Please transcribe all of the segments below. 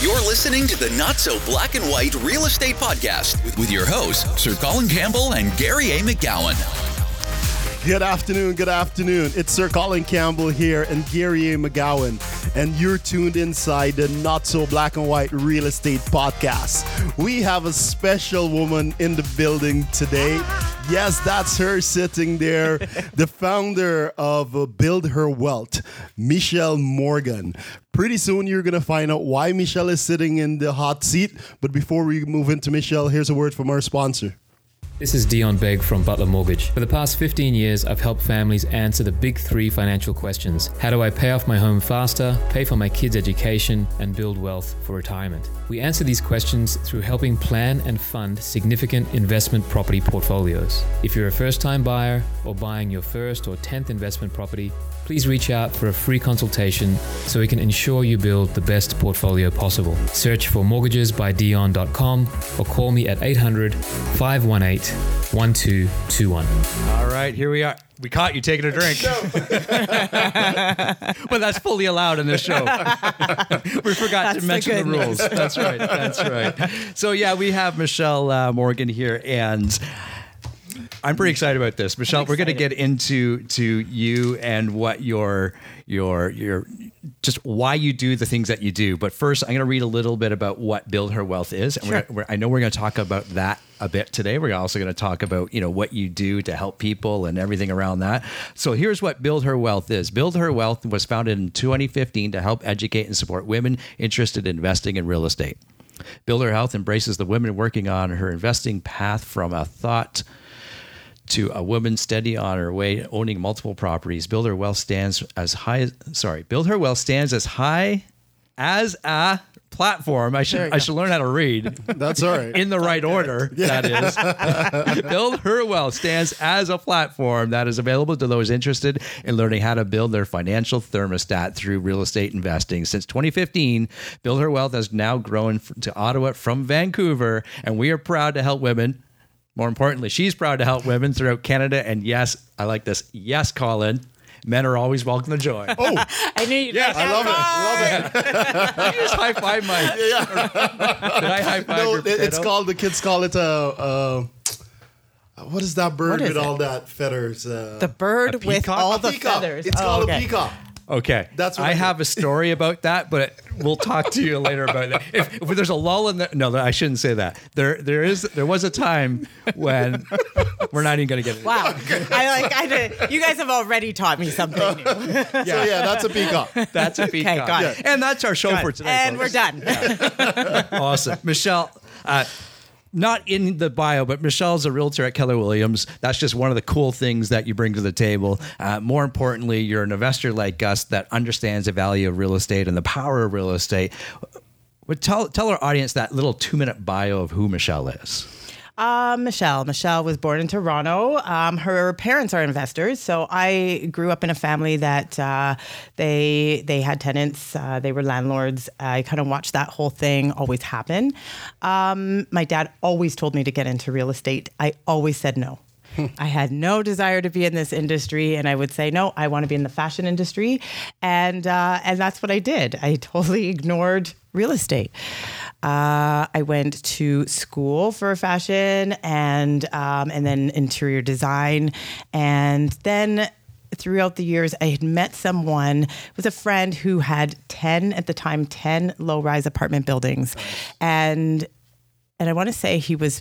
You're listening to the Not So Black and White Real Estate Podcast with your hosts, Sir Colin Campbell and Gary A. McGowan. Good afternoon. It's Sir Colin Campbell here and Gary A. McGowan, and you're tuned inside the Not So Black and White Real Estate Podcast. We have a special woman in the building today. Yes, that's her sitting there, the founder of Build Her Wealth, Michelle Morgan. Pretty soon you're going to find out why Michelle is sitting in the hot seat. But before we move into Michelle, here's a word from our sponsor. This is Dion Begg from Butler Mortgage. For the past 15 years, I've helped families answer the big three financial questions. How do I pay off my home faster, pay for my kids' education, and build wealth for retirement? We answer these questions through helping plan and fund significant investment property portfolios. If you're a first-time buyer or buying your first or 10th investment property, please reach out for a free consultation so we can ensure you build the best portfolio possible. Search for mortgagesbydion.com or call me at 800-518-518. 1221. All right, here we are. We caught you taking a drink. But that's fully allowed in this show. We forgot to mention the rules. That's right. So yeah, we have Michelle Morgan here, and I'm pretty excited about this. Michelle, we're going to get into you and what your just why you do the things that you do. But first, I'm going to read a little bit about what Build Her Wealth is. And sure. I know we're going to talk about that a bit today. We're also going to talk about, what you do to help people and everything around that. So here's what Build Her Wealth is. Build Her Wealth was founded in 2015 to help educate and support women interested in investing in real estate. Build Her Wealth embraces the women working on her investing path from a thought to a woman steady on her way, owning multiple properties. Build Her Wealth stands as high as a platform. I should learn how to read. That's all right. In the right order, that is. Build Her Wealth stands as a platform that is available to those interested in learning how to build their financial thermostat through real estate investing. Since 2015, Build Her Wealth has now grown to Ottawa from Vancouver, and we are proud to help women. More importantly, she's proud to help women throughout Canada. And yes, I like this. Yes, Colin, men are always welcome to join. Oh, I knew you. Yes, I love it. Did you just high five my? Yeah. Did I high five? No, it's called. The kids call it what is that bird with all that feathers? The bird with all the feathers. It's called a peacock. Okay, that's what I have a story about that, but we'll talk to you later about that. If there's a lull in there, no, I shouldn't say that. There was a time when we're not even going to get it. Wow, you guys have already taught me something new. So that's a peacock. That's a peacock. Okay, got it. And that's our show for today. And folks. We're done. Yeah. Awesome, Michelle. Not in the bio, but Michelle's a realtor at Keller Williams. That's just one of the cool things that you bring to the table. More importantly, you're an investor like us that understands the value of real estate and the power of real estate. But tell our audience that little 2-minute bio of who Michelle is. Michelle was born in Toronto. Her parents are investors. So I grew up in a family that they had tenants. They were landlords. I kind of watched that whole thing always happen. My dad always told me to get into real estate. I always said no. I had no desire to be in this industry, and I would say, no, I want to be in the fashion industry. And that's what I did. I totally ignored real estate. I went to school for fashion and then interior design. And then throughout the years, I had met someone, it was a friend who had 10 low-rise apartment buildings. And I want to say he was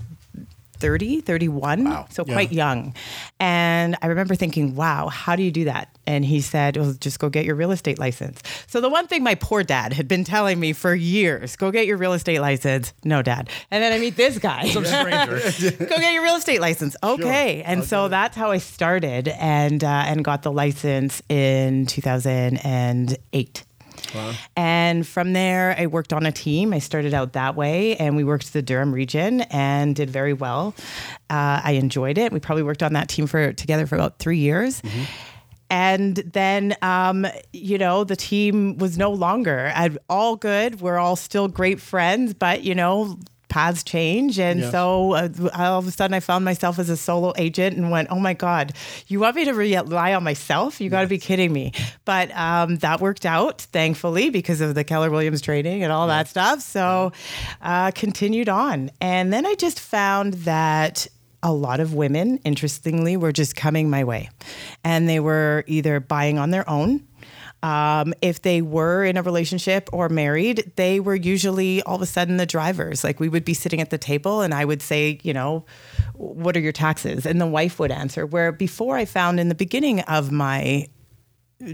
30, 31, wow. So quite young. And I remember thinking, wow, how do you do that? And he said, well, just go get your real estate license. So the one thing my poor dad had been telling me for years, go get your real estate license. No, Dad. And then I meet this guy. Some stranger. Go get your real estate license. Okay. Sure. And so that's how I started and got the license in 2008. Wow. And from there, I worked on a team. I started out that way, and we worked the Durham region and did very well. I enjoyed it. We probably worked on that team together for about 3 years. Mm-hmm. And then, the team was no longer all good. We're all still great friends, but paths change. And so all of a sudden I found myself as a solo agent and went, oh my God, you want me to rely on myself? You got to be kidding me. But that worked out, thankfully, because of the Keller Williams training and all that stuff. So continued on. And then I just found that a lot of women, interestingly, were just coming my way. And they were either buying on their own. If they were in a relationship or married, they were usually all of a sudden the drivers. Like we would be sitting at the table and I would say, you know, what are your taxes? And the wife would answer. Where before I found in the beginning of my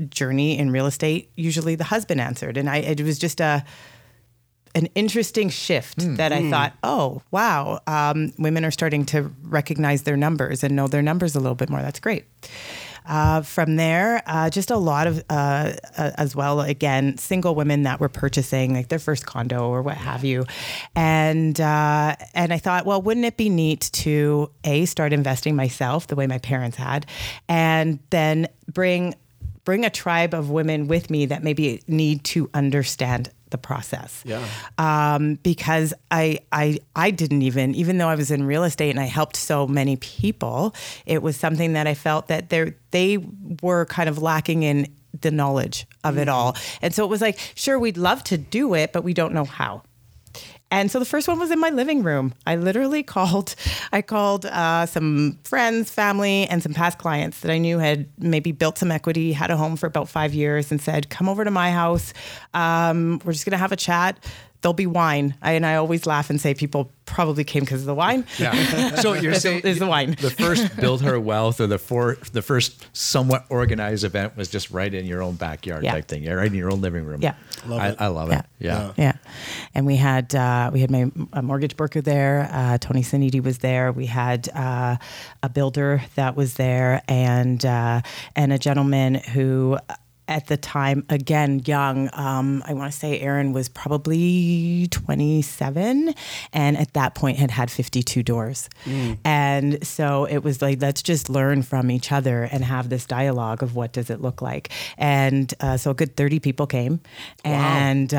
journey in real estate, usually the husband answered. And it was just an interesting shift that I thought, oh, wow, women are starting to recognize their numbers and know their numbers a little bit more. That's great. From there, just a lot of, as well, again, single women that were purchasing like their first condo or what have you. And I thought, well, wouldn't it be neat to start investing myself the way my parents had, and then bring a tribe of women with me that maybe need to understand the process. Yeah. Because I didn't even though I was in real estate and I helped so many people, it was something that I felt that they were kind of lacking in the knowledge of it all. And so it was like, sure, we'd love to do it, but we don't know how. And so the first one was in my living room. I literally called some friends, family, and some past clients that I knew had maybe built some equity, had a home for about 5 years, and said, come over to my house. We're just going to have a chat. There'll be wine. I always laugh and say people probably came because of the wine. Yeah. So you're saying is the wine. The first Build Her Wealth, or the first somewhat organized event, was just right in your own backyard type thing. Right in your own living room. Yeah. I love it. Yeah. And we had my mortgage broker there. Tony Siniti was there. We had a builder that was there, and a gentleman who, at the time, again, young, I want to say Aaron was probably 27, and at that point had 52 doors. And so it was like, let's just learn from each other and have this dialogue of what does it look like. And so a good 30 people came. Wow. And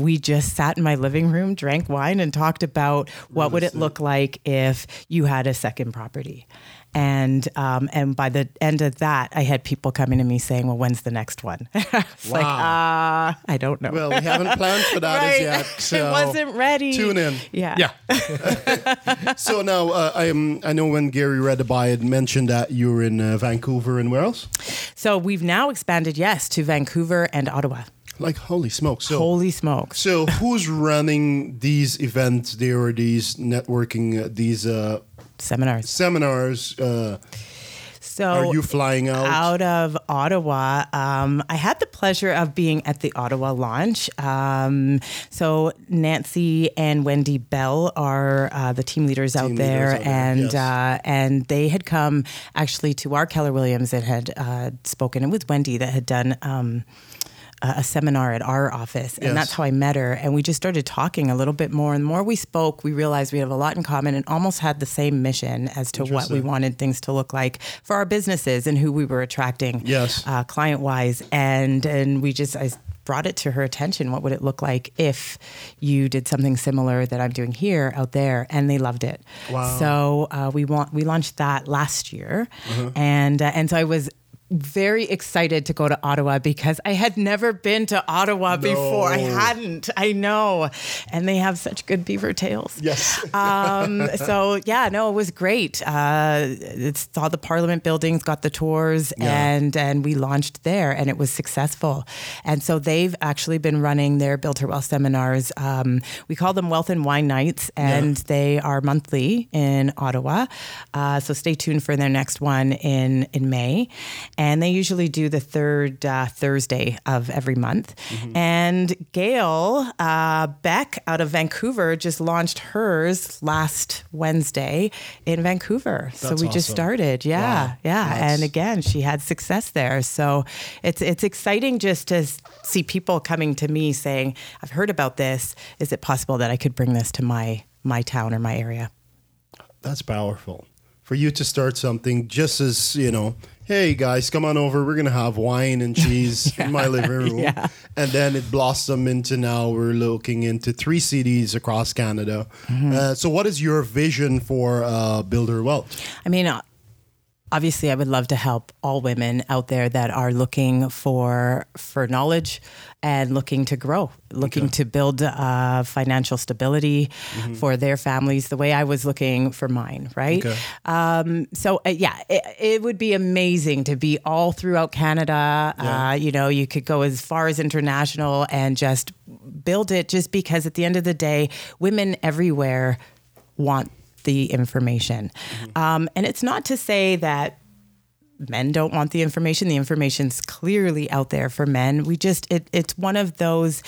we just sat in my living room, drank wine, and talked about what would it look like if you had a second property. And by the end of that, I had people coming to me saying, well, when's the next one? It's like, I don't know. Well, we haven't planned for that as yet. So it wasn't ready. Tune in. Yeah. So now, I know when Gary read the bio, it mentioned that you were in Vancouver and where else? So we've now expanded, to Vancouver and Ottawa. Like, holy smokes. So who's running these events there, or these networking, these... Seminars. So are you flying out of Ottawa? I had the pleasure of being at the Ottawa launch. So Nancy and Wendy Bell are the team leaders out there, and they had come actually to our Keller Williams and had spoken, and with Wendy that had done a seminar at our office, and that's how I met her. And we just started talking a little bit more, and the more we spoke, we realized we have a lot in common and almost had the same mission as to what we wanted things to look like for our businesses and who we were attracting client wise. And we just, I brought it to her attention. What would it look like if you did something similar that I'm doing here out there? And they loved it. Wow. So, we launched that last year. And so I was very excited to go to Ottawa because I had never been to Ottawa before. I know. And they have such good beaver tails. Yes. It was great. It's all the Parliament buildings, got the tours, and we launched there, and it was successful. And so they've actually been running their Build Her Wealth seminars. We call them Wealth and Wine Nights, and they are monthly in Ottawa. So stay tuned for their next one in May. And they usually do the third Thursday of every month. And Gail Beck out of Vancouver just launched hers last Wednesday in Vancouver. That's so we just started. Nice. And again, she had success there. So it's exciting just to see people coming to me saying, I've heard about this. Is it possible that I could bring this to my town or my area? That's powerful. For you to start something just as, hey guys, come on over. We're going to have wine and cheese in my living room. Yeah. And then it blossomed into now we're looking into 3 cities across Canada. Mm-hmm. So what is your vision for Build Her Wealth? I mean, obviously, I would love to help all women out there that are looking for knowledge and looking to grow, looking to build financial stability for their families the way I was looking for mine, right? Okay. So it would be amazing to be all throughout Canada. Yeah. You know, you could go as far as international and just build it just because at the end of the day, women everywhere want the information. And it's not to say that men don't want the information. The information's clearly out there for men. We just, it's one of those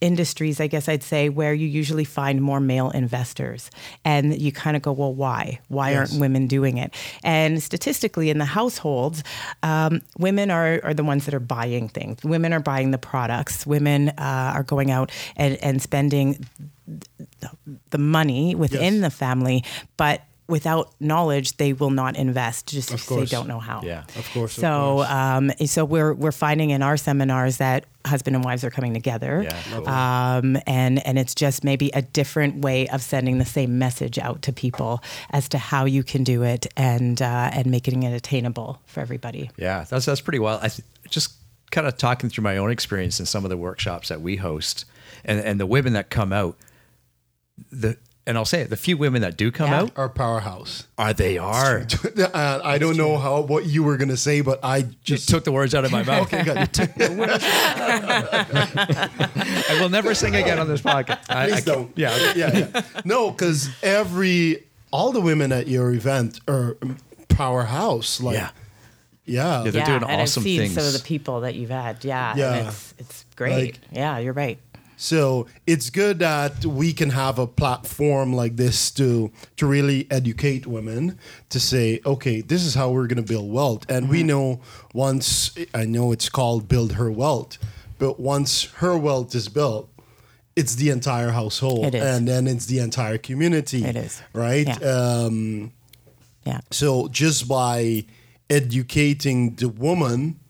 industries, I guess I'd say, where you usually find more male investors and you kind of go, well, why? Why aren't women doing it? And statistically in the households, women are the ones that are buying things. Women are buying the products. Women are going out and spending the money within the family, but without knowledge, they will not invest just because they don't know how. Yeah, of course. So, so we're finding in our seminars that husband and wives are coming together, and it's just maybe a different way of sending the same message out to people as to how you can do it and making it attainable for everybody. Yeah, that's pretty wild. I just kind of talking through my own experience in some of the workshops that we host, and the women that come out, and I'll say it, the few women that do come out are powerhouse. They are. I don't know what you were going to say, but I just took the words out of my mouth. Okay, God, you took the words. I will never sing again on this podcast. Please don't. Yeah. No, because all the women at your event are powerhouse. Like, yeah, they're doing awesome things. And I've seen some of the people that you've had. Yeah. And it's great. Like, you're right. So it's good that we can have a platform like this to really educate women to say, okay, this is how we're going to build wealth. And we know I know it's called Build Her Wealth, but once her wealth is built, it's the entire household and then it's the entire community. It is. Right? Yeah. So just by educating the woman,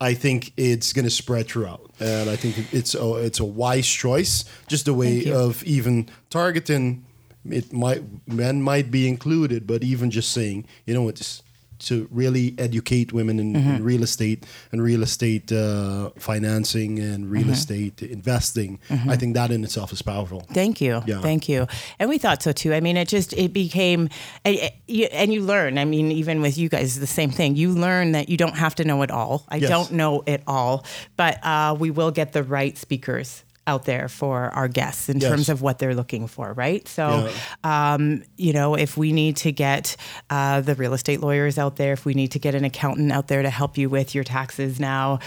I think it's going to spread throughout. And I think it's a wise choice, just a way of even targeting it. Men might be included, but even just saying, it's to really educate women in real estate and real estate financing and real estate investing. I think that in itself is powerful. Thank you. Yeah. Thank you. And we thought so too. I mean, it became, and you learn, I mean, even with you guys, the same thing. You learn that you don't have to know it all. I don't know it all, but we will get the right speakers out there for our guests in terms of what they're looking for, right? So, if we need to get the real estate lawyers out there, if we need to get an accountant out there to help you with your taxes now,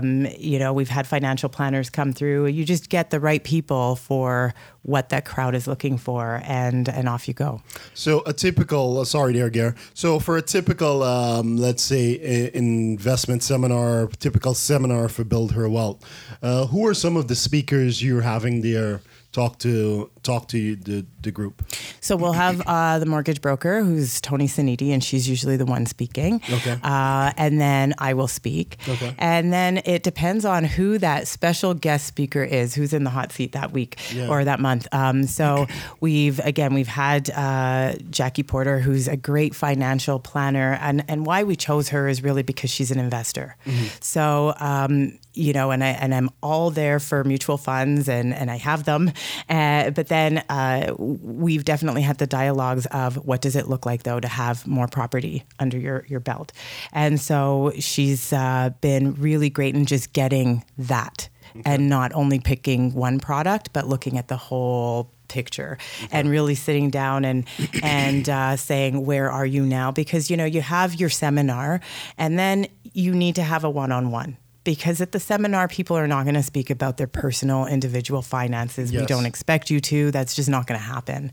we've had financial planners come through. You just get the right people for what that crowd is looking for, and off you go. So a typical, sorry there, Gare. So for a typical, let's say, investment seminar, typical seminar for Build Her Wealth, who are some of the speakers you're having there talk to the group? So we'll have the mortgage broker, who's Tony Siniti, and she's usually the one speaking. Okay. And then I will speak. Okay. And then it depends on who that special guest speaker is, who's in the hot seat that week or that month. We've had Jackie Porter, who's a great financial planner, and why we chose her is really because she's an investor. Mm-hmm. So, I'm all there for mutual funds and I have them. But then we've definitely had the dialogues of what does it look like though to have more property under your belt. And so she's been really great in just getting that and not only picking one product, but looking at the whole picture and really sitting down and saying, where are you now? Because, you have your seminar and then you need to have a one-on-one. Because at the seminar, people are not going to speak about their personal, individual finances. Yes. We don't expect you to. That's just not going to happen.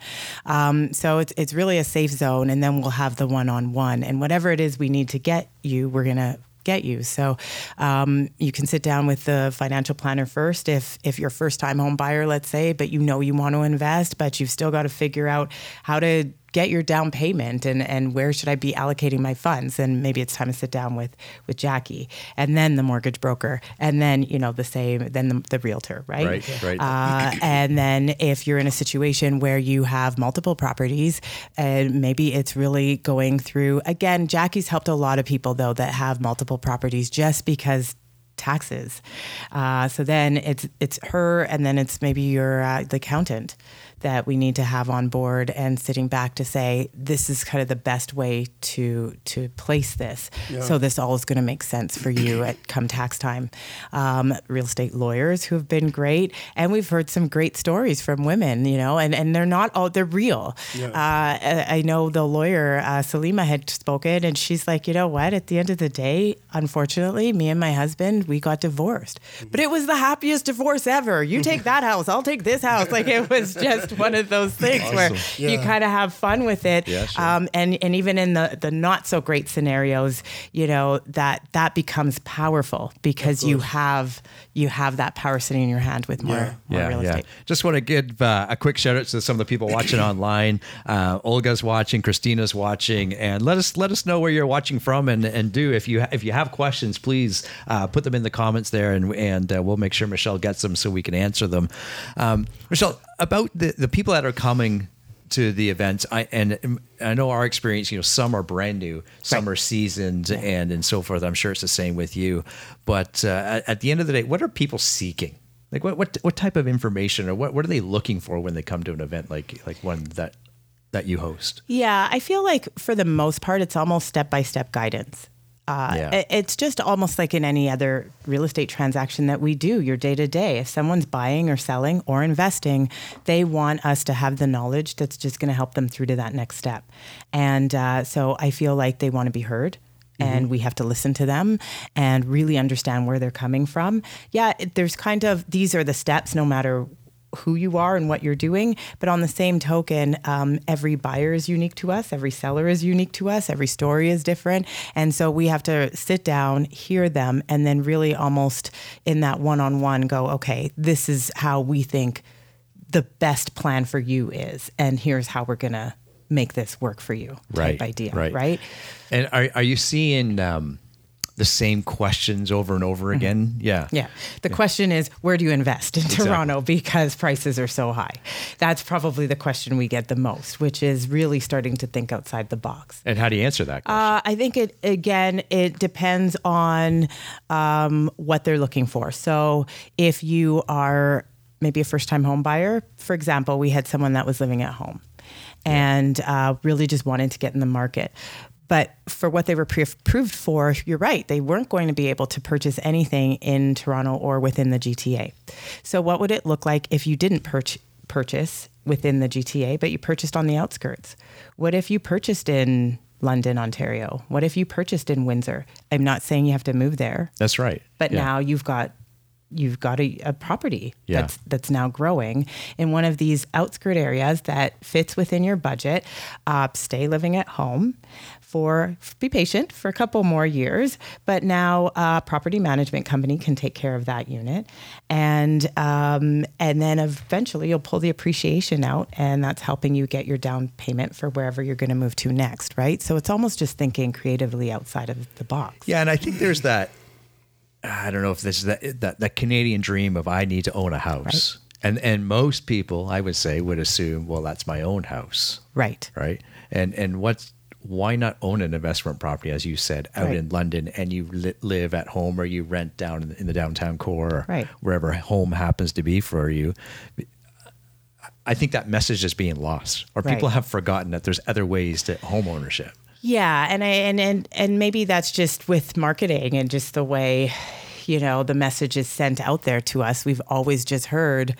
So it's really a safe zone. And then we'll have the one-on-one. And whatever it is we need to get you, we're going to get you. So you can sit down with the financial planner first if you're a first-time home buyer, let's say, but you want to invest, but you've still got to figure out how to get your down payment and where should I be allocating my funds? And maybe it's time to sit down with Jackie and then the mortgage broker and then, you know, the same, then the realtor, right? Right. And then if you're in a situation where you have multiple properties and maybe it's really going through, again, Jackie's helped a lot of people though that have multiple properties just because taxes. So then it's her, and then it's maybe your the accountant that we need to have on board and sitting back to say, this is kind of the best way to place this. Yeah. So this all is going to make sense for you at come tax time. Real estate lawyers who have been great. And we've heard some great stories from women, you know, and they're not all, they're real. Yeah. I know the lawyer, Salima, had spoken and she's like, you know what, at the end of the day, unfortunately, me and my husband, we got divorced, but it was the happiest divorce ever. You take that house, I'll take this house. Like it was just one of those things where you kind of have fun with it. Yeah, sure. And even in the not so great scenarios, you know, that becomes powerful because you have that power sitting in your hand with more real estate. Yeah. Just want to give a quick shout out to some of the people watching online. Olga's watching, Christina's watching, and let us know where you're watching from and do if you have questions, please put them in the comments there and we'll make sure Michelle gets them so we can answer them. Michelle, about the people that are coming to the events, I know our experience, you know, some are brand new, some are seasoned and so forth. I'm sure it's the same with you. But at the end of the day, what are people seeking? Like what type of information or what are they looking for when they come to an event like one that you host? Yeah, I feel like for the most part, it's almost step-by-step guidance. It's just almost like in any other real estate transaction that we do, your day-to-day. If someone's buying or selling or investing, they want us to have the knowledge that's just going to help them through to that next step. And so I feel like they want to be heard. Mm-hmm. And we have to listen to them and really understand where they're coming from. Yeah, there's kind of, these are the steps no matter who you are and what you're doing. But on the same token, every buyer is unique to us. Every seller is unique to us. Every story is different. And so we have to sit down, hear them, and then really almost in that one-on-one go, okay, this is how we think the best plan for you is. And here's how we're going to make this work for you type idea. Right. And are you seeing, the same questions over and over again. Mm-hmm. Yeah. The question is, where do you invest in Toronto because prices are so high? That's probably the question we get the most, which is really starting to think outside the box. And how do you answer that question? I think it depends on what they're looking for. So if you are maybe a first-time home buyer, for example, we had someone that was living at home and really just wanted to get in the market. But for what they were approved for, you're right, they weren't going to be able to purchase anything in Toronto or within the GTA. So what would it look like if you didn't purchase within the GTA, but you purchased on the outskirts? What if you purchased in London, Ontario? What if you purchased in Windsor? I'm not saying you have to move there. That's right. But now you've got a property that's now growing in one of these outskirt areas that fits within your budget. Stay living at home be patient for a couple more years, but now a property management company can take care of that unit. And then eventually you'll pull the appreciation out and that's helping you get your down payment for wherever you're going to move to next, right? So it's almost just thinking creatively outside of the box. Yeah, and I think there's that, I don't know if this is that Canadian dream of I need to own a house. Right. And most people, I would say, would assume, well, that's my own house. Right. And why not own an investment property, as you said, out in London, and you live at home or you rent down in the downtown core or wherever home happens to be for you? I think that message is being lost, or people have forgotten that there's other ways to home ownership. Yeah, and maybe that's just with marketing and just the way, you know, the message is sent out there to us. We've always just heard,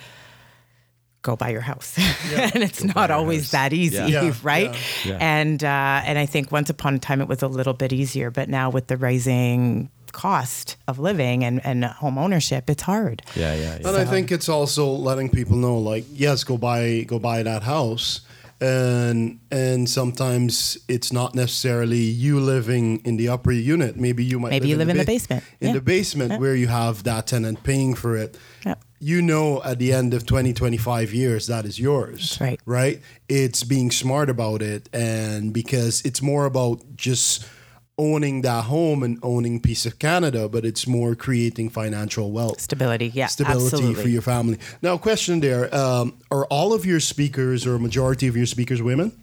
go buy your house. Yeah. And it's not always that easy, right? Yeah. Yeah. And I think once upon a time it was a little bit easier, but now with the rising cost of living and home ownership, it's hard. Yeah. And I think it's also letting people know, like, yes, go buy that house. And sometimes it's not necessarily you living in the upper unit. Maybe you live in the basement. In the basement where you have that tenant paying for it. Yeah. You know, at the end of 20, 25 years, that is yours. That's right. Right? It's being smart about it. And because it's more about just owning that home and owning piece of Canada, but it's more creating financial wealth. Stability, yeah, stability absolutely. For your family. Now, question there, are all of your speakers or majority of your speakers women?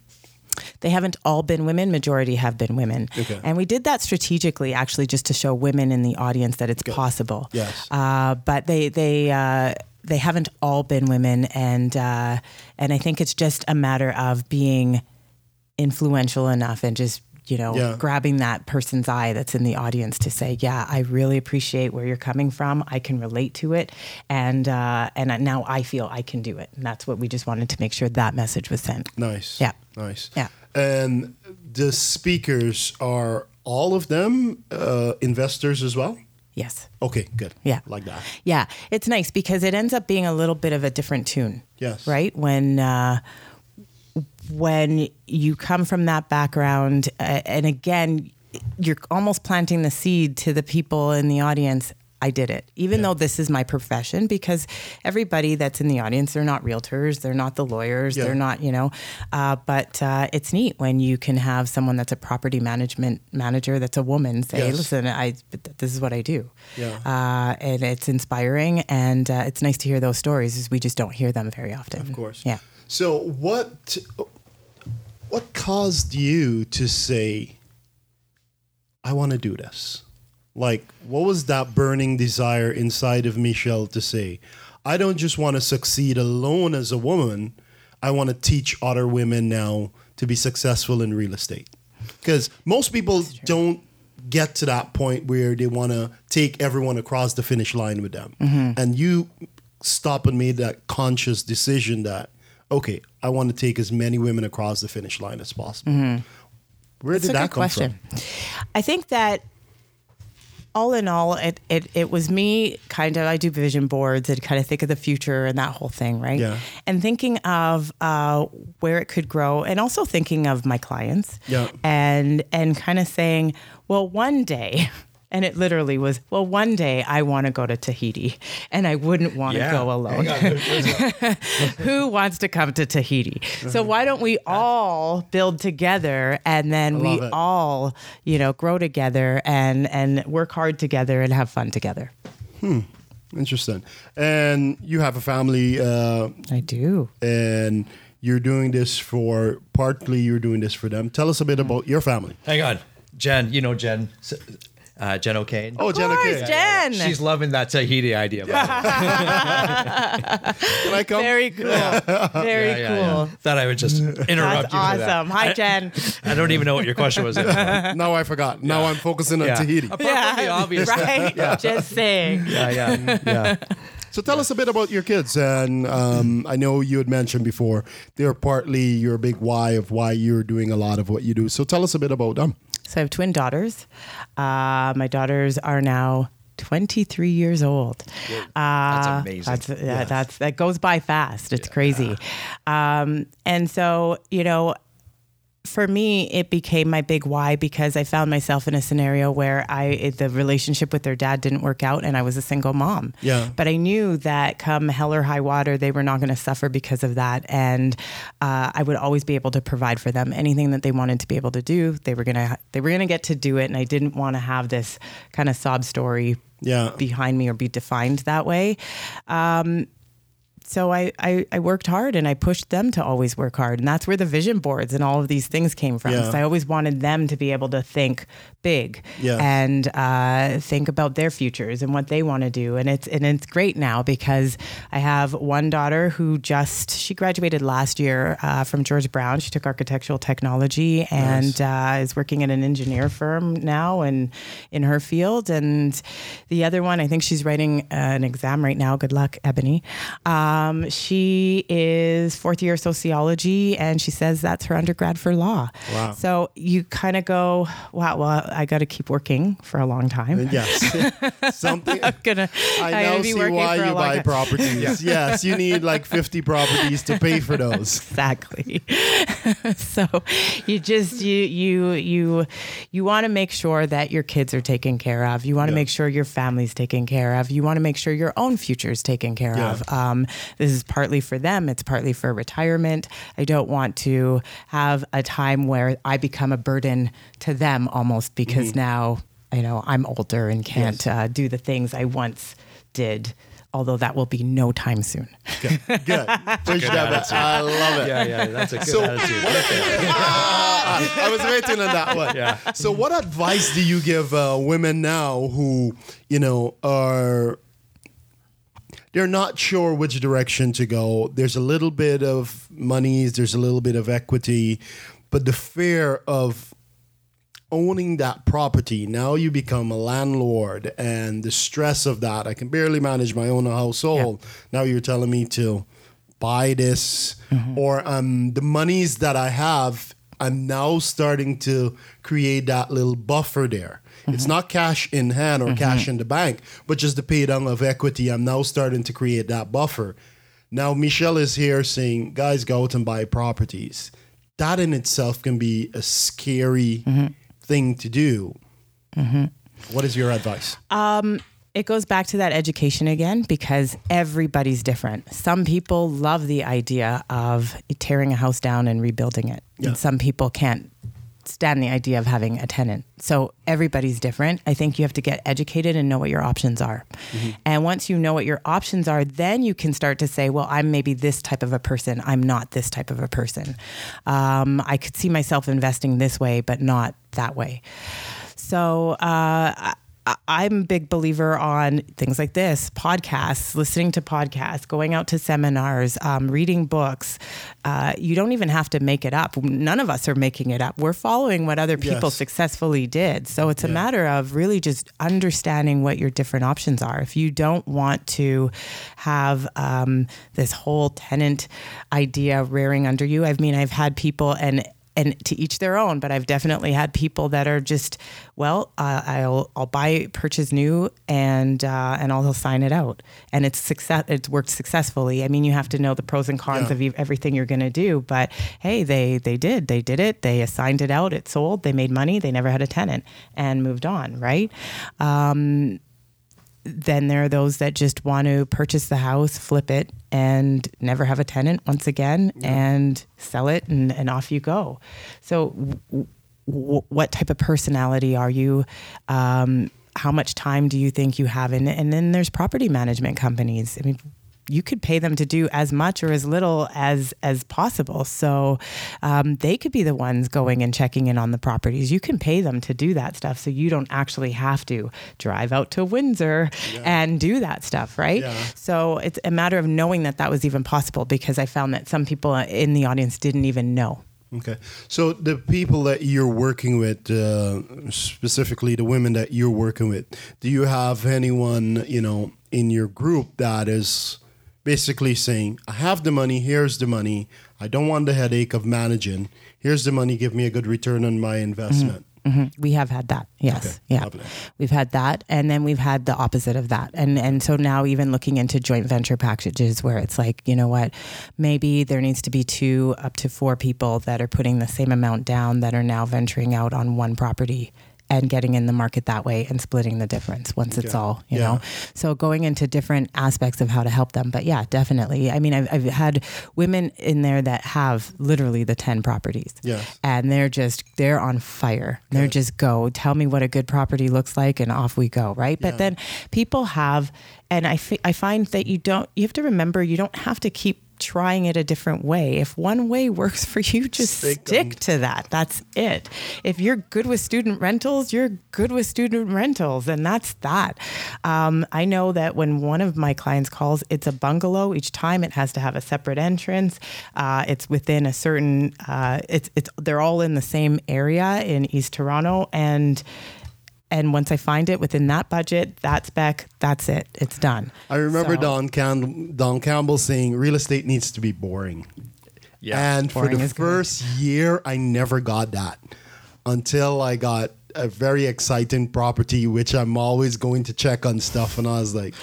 They haven't all been women. Majority have been women. Okay. And we did that strategically, actually, just to show women in the audience that it's possible. Yes. But they haven't all been women. And I think it's just a matter of being influential enough and just, you know, grabbing that person's eye that's in the audience to say, yeah, I really appreciate where you're coming from. I can relate to it. And now I feel I can do it. And that's what we just wanted to make sure that message was sent. Nice. Yeah. Nice. Yeah. And the speakers, are all of them investors as well? Yes. Okay, good. Yeah. Like that. Yeah. It's nice because it ends up being a little bit of a different tune. Yes. Right? When you come from that background, and again, you're almost planting the seed to the people in the audience. I did it, even though this is my profession, because everybody that's in the audience, they're not realtors, they're not the lawyers, they're not, you know, but it's neat when you can have someone that's a property manager that's a woman say, listen, this is what I do. Yeah. And it's inspiring, and it's nice to hear those stories, as we just don't hear them very often. Of course. Yeah. So what caused you to say, I want to do this? Like, what was that burning desire inside of Michelle to say, I don't just want to succeed alone as a woman. I want to teach other women now to be successful in real estate. Because most people don't get to that point where they want to take everyone across the finish line with them. Mm-hmm. And you stopped and made that conscious decision that, okay, I want to take as many women across the finish line as possible. Mm-hmm. Where did that come from? I think that all in all, it was me kind of, I do vision boards and kind of think of the future and that whole thing, right? Yeah. And thinking of where it could grow, and also thinking of my clients and kind of saying, well, one day... And it literally was, well, one day I want to go to Tahiti, and I wouldn't want to go alone. Who wants to come to Tahiti? So why don't we all build together, and then we all, you know, grow together and work hard together and have fun together. Hmm. Interesting. And you have a family. I do. And you're doing this for, partly you're doing this for them. Tell us a bit about your family. Hang on. Jen. Jen O'Kane. Oh, Jen O'Kane. Jen. She's loving that Tahiti idea. Yeah. Can I come? Very cool. Yeah. Very cool. Yeah. Thought I would just interrupt That's you. That's awesome. That. Hi, Jen. I don't even know what your question was. Now I forgot. Yeah. Now I'm focusing on Tahiti. Apart from the obvious. Right? Yeah. Just saying. Yeah. So tell us a bit about your kids. And I know you had mentioned before, they're partly your big why of why you're doing a lot of what you do. So tell us a bit about them. So I have twin daughters. My daughters are now 23 years old. That's amazing. That goes by fast. It's crazy. And so, you know, for me, it became my big why, because I found myself in a scenario where the relationship with their dad didn't work out, and I was a single mom. Yeah. But I knew that come hell or high water, they were not going to suffer because of that. And I would always be able to provide for them. Anything that they wanted to be able to do, they were going to get to do it. And I didn't want to have this kind of sob story behind me or be defined that way. So I worked hard, and I pushed them to always work hard. And that's where the vision boards and all of these things came from. Yeah. So I always wanted them to be able to think big and think about their futures and what they want to do. And it's great now, because I have one daughter who she graduated last year from George Brown. She took architectural technology and is working at an engineer firm now and in her field. And the other one, I think she's writing an exam right now. Good luck, Ebony. She is fourth year sociology, and she says that's her undergrad for law. Wow. So you kind of go, wow, well, I got to keep working for a long time. Yes. Something. I see why you buy properties. Yes. You need like 50 properties to pay for those. Exactly. So you just, you want to make sure that your kids are taken care of. You want to make sure your family's taken care of. You want to make sure your own future is taken care of. This is partly for them. It's partly for retirement. I don't want to have a time where I become a burden to them almost because now, I'm older and can't do the things I once did. Although that will be no time soon. Good. I love it. Yeah, that's a good attitude. I was waiting on that one. Yeah. So what advice do you give women now who, they're not sure which direction to go? There's a little bit of monies, there's a little bit of equity, but the fear of owning that property. Now you become a landlord, and the stress of that, I can barely manage my own household. Yeah. Now you're telling me to buy this or the monies that I have, I'm now starting to create that little buffer there. It's not cash in hand or cash in the bank, but just the pay down of equity. I'm now starting to create that buffer. Now Michelle is here saying, guys, go out and buy properties. That in itself can be a scary thing to do. What is your advice? It goes back to that education again, because everybody's different. Some people love the idea of tearing a house down and rebuilding it. Yeah. And some people can't stand the idea of having a tenant. So everybody's different. I think you have to get educated and know what your options are. And once you know what your options are, then you can start to say, well, I'm maybe this type of a person. I'm not this type of a person. I could see myself investing this way, but not that way. So, I'm a big believer on things like this, podcasts, listening to podcasts, going out to seminars, reading books. You don't even have to make it up. None of us are making it up. We're following what other people successfully did. So it's a matter of really just understanding what your different options are. If you don't want to have this whole tenant idea rearing under you, I mean, I've had people and to each their own, but I've definitely had people that are just, well, I'll purchase new and I'll sign it out. And it's worked successfully. I mean, you have to know the pros and cons of everything you're going to do, but hey, they did it. They assigned it out. It sold, they made money. They never had a tenant and moved on. Right. Then there are those that just want to purchase the house, flip it, and never have a tenant once again, and sell it, and off you go. So what type of personality are you? How much time do you think you have in it? And then there's property management companies. I mean, you could pay them to do as much or as little as possible. So they could be the ones going and checking in on the properties. You can pay them to do that stuff, so you don't actually have to drive out to Windsor and do that stuff, right? Yeah. So it's a matter of knowing that was even possible, because I found that some people in the audience didn't even know. Okay. So the people that you're working with, specifically the women that you're working with, do you have anyone, in your group that is basically saying, I have the money, here's the money. I don't want the headache of managing. Here's the money, give me a good return on my investment. We have had that. Yes. Okay. Yeah. Lovely. We've had that. And then we've had the opposite of that. And so now even looking into joint venture packages where it's like, you know what, maybe there needs to be 2 up to 4 people that are putting the same amount down that are now venturing out on one property and getting in the market that way and splitting the difference once it's all, you know, so going into different aspects of how to help them. But yeah, definitely. I mean, I've had women in there that have literally the 10 properties and they're on fire. They're just tell me what a good property looks like and off we go. Right. But then people have, and I find that you have to remember, you don't have to keep trying it a different way. If one way works for you, just stick to that. That's it. If you're good with student rentals, and that's that. I know that when one of my clients calls, it's a bungalow. Each time it has to have a separate entrance. It's within a certain, they're all in the same area in East Toronto, and And once I find it within that budget, that spec, that's it. It's done. I remember Don Campbell saying real estate needs to be boring. Yeah, and boring for the first year, I never got that until I got a very exciting property, which I'm always going to check on stuff. And I was like,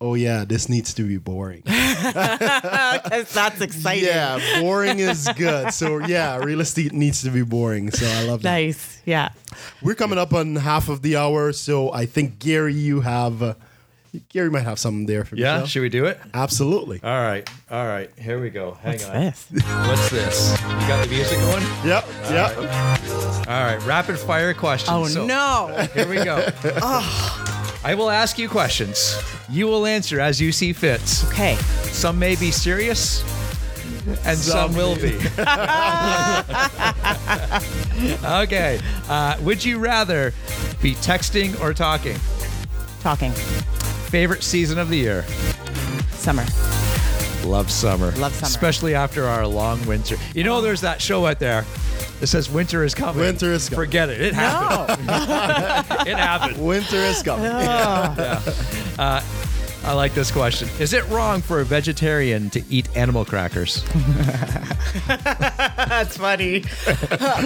oh yeah, this needs to be boring. Because that's exciting. Yeah, boring is good. So yeah, real estate needs to be boring. So I love that. Nice, yeah. We're coming up on half of the hour. So I think, Gary, Gary might have something there for me. Yeah, Michelle. Should we do it? Absolutely. All right. Here we go. Hang on. What's this? You got the music going? Yep. All right, rapid fire questions. Oh, so, no. Here we go. Oh. I will ask you questions. You will answer as you see fit. Okay. Some may be serious, and some will be. Okay. Would you rather be texting or talking? Talking. Favorite season of the year? Summer. Love summer. Especially after our long winter. You know, there's that show out there. It says winter is coming. Winter is coming. Forget it. It happened. No. It happened. Winter is coming. No. Yeah. I like this question. Is it wrong for a vegetarian to eat animal crackers? That's funny.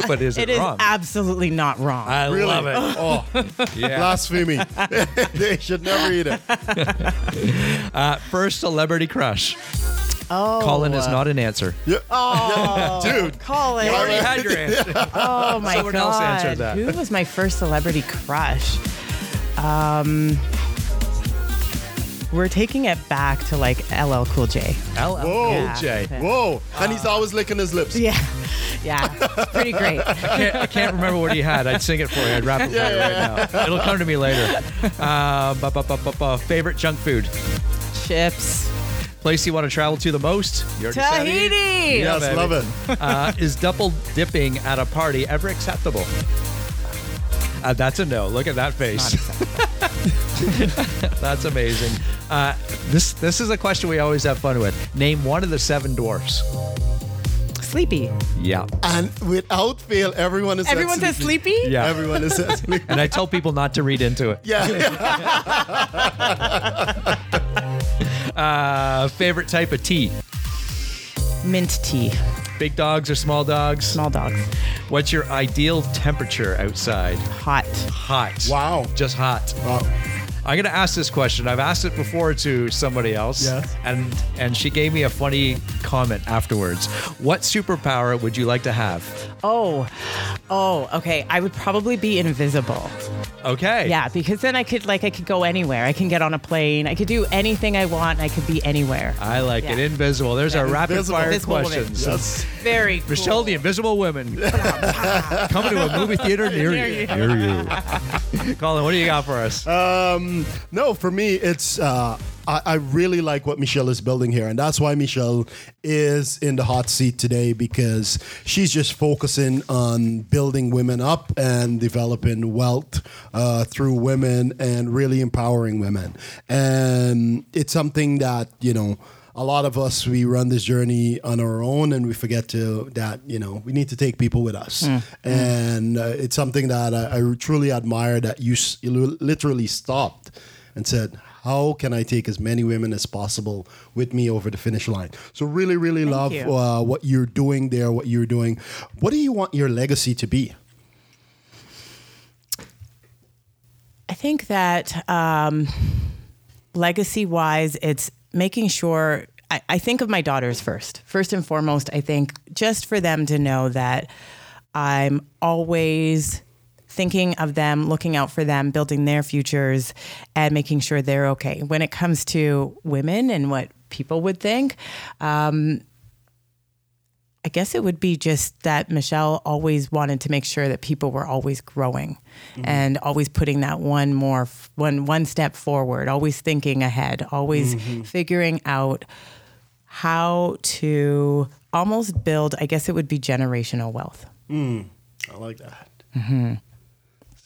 But is it wrong? It is absolutely not wrong. I love it. Oh, yeah. Blasphemy. They should never eat it. First celebrity crush. Oh. Colin is not an answer. Yeah. Oh, dude. Colin. You already had your answer. Oh, my God. Someone else answered that. Who was my first celebrity crush? We're taking it back to like LL Cool J. LL Cool J. Whoa. And he's always licking his lips. Yeah. Yeah. It's pretty great. I can't remember what he had. I'd sing it for you. I'd rap it right now. It'll come to me later. Favorite junk food? Chips. Place you want to travel to the most? Tahiti. Yes, yeah, love it. Is double dipping at a party ever acceptable? That's a no. Look at that face. That's amazing. This is a question we always have fun with. Name one of the 7 dwarfs. Sleepy. Yeah. And without fail, everyone says sleepy? Yeah. Everyone is sleepy. And I tell people not to read into it. Yeah. Favorite type of tea? Mint tea. Big dogs or small dogs? Small dogs. What's your ideal temperature outside? Hot. Wow. Just hot. Wow. I'm going to ask this question. I've asked it before to somebody else, yes. and she gave me a funny comment afterwards. What superpower would you like to have? Oh, okay. I would probably be invisible. Okay. Yeah, because then I could go anywhere. I can get on a plane. I could do anything I want. I could be anywhere. I like it. Invisible. There's our rapid fire questions. Yes. Very cool. Michelle, the Invisible Woman. Coming to a movie theater near you. Colin, what do you got for us? No, for me, it's I really like what Michelle is building here. And that's why Michelle is in the hot seat today, because she's just focusing on building women up and developing wealth through women and really empowering women. And it's something that, you know, a lot of us, we run this journey on our own and we forget that, you know, we need to take people with us. Mm. And it's something that I truly admire, that you literally stopped and said, how can I take as many women as possible with me over the finish line? So really, really love what you're doing there, what you're doing. What do you want your legacy to be? I think that legacy-wise, it's making sure I think of my daughters first. First and foremost, I think just for them to know that I'm always thinking of them, looking out for them, building their futures, and making sure they're okay. When it comes to women and what people would think, I guess it would be just that Michelle always wanted to make sure that people were always growing, mm-hmm. and always putting that one step forward, always thinking ahead, always mm-hmm. figuring out how to almost build, I guess it would be generational wealth. Mm. I like that. Mm-hmm.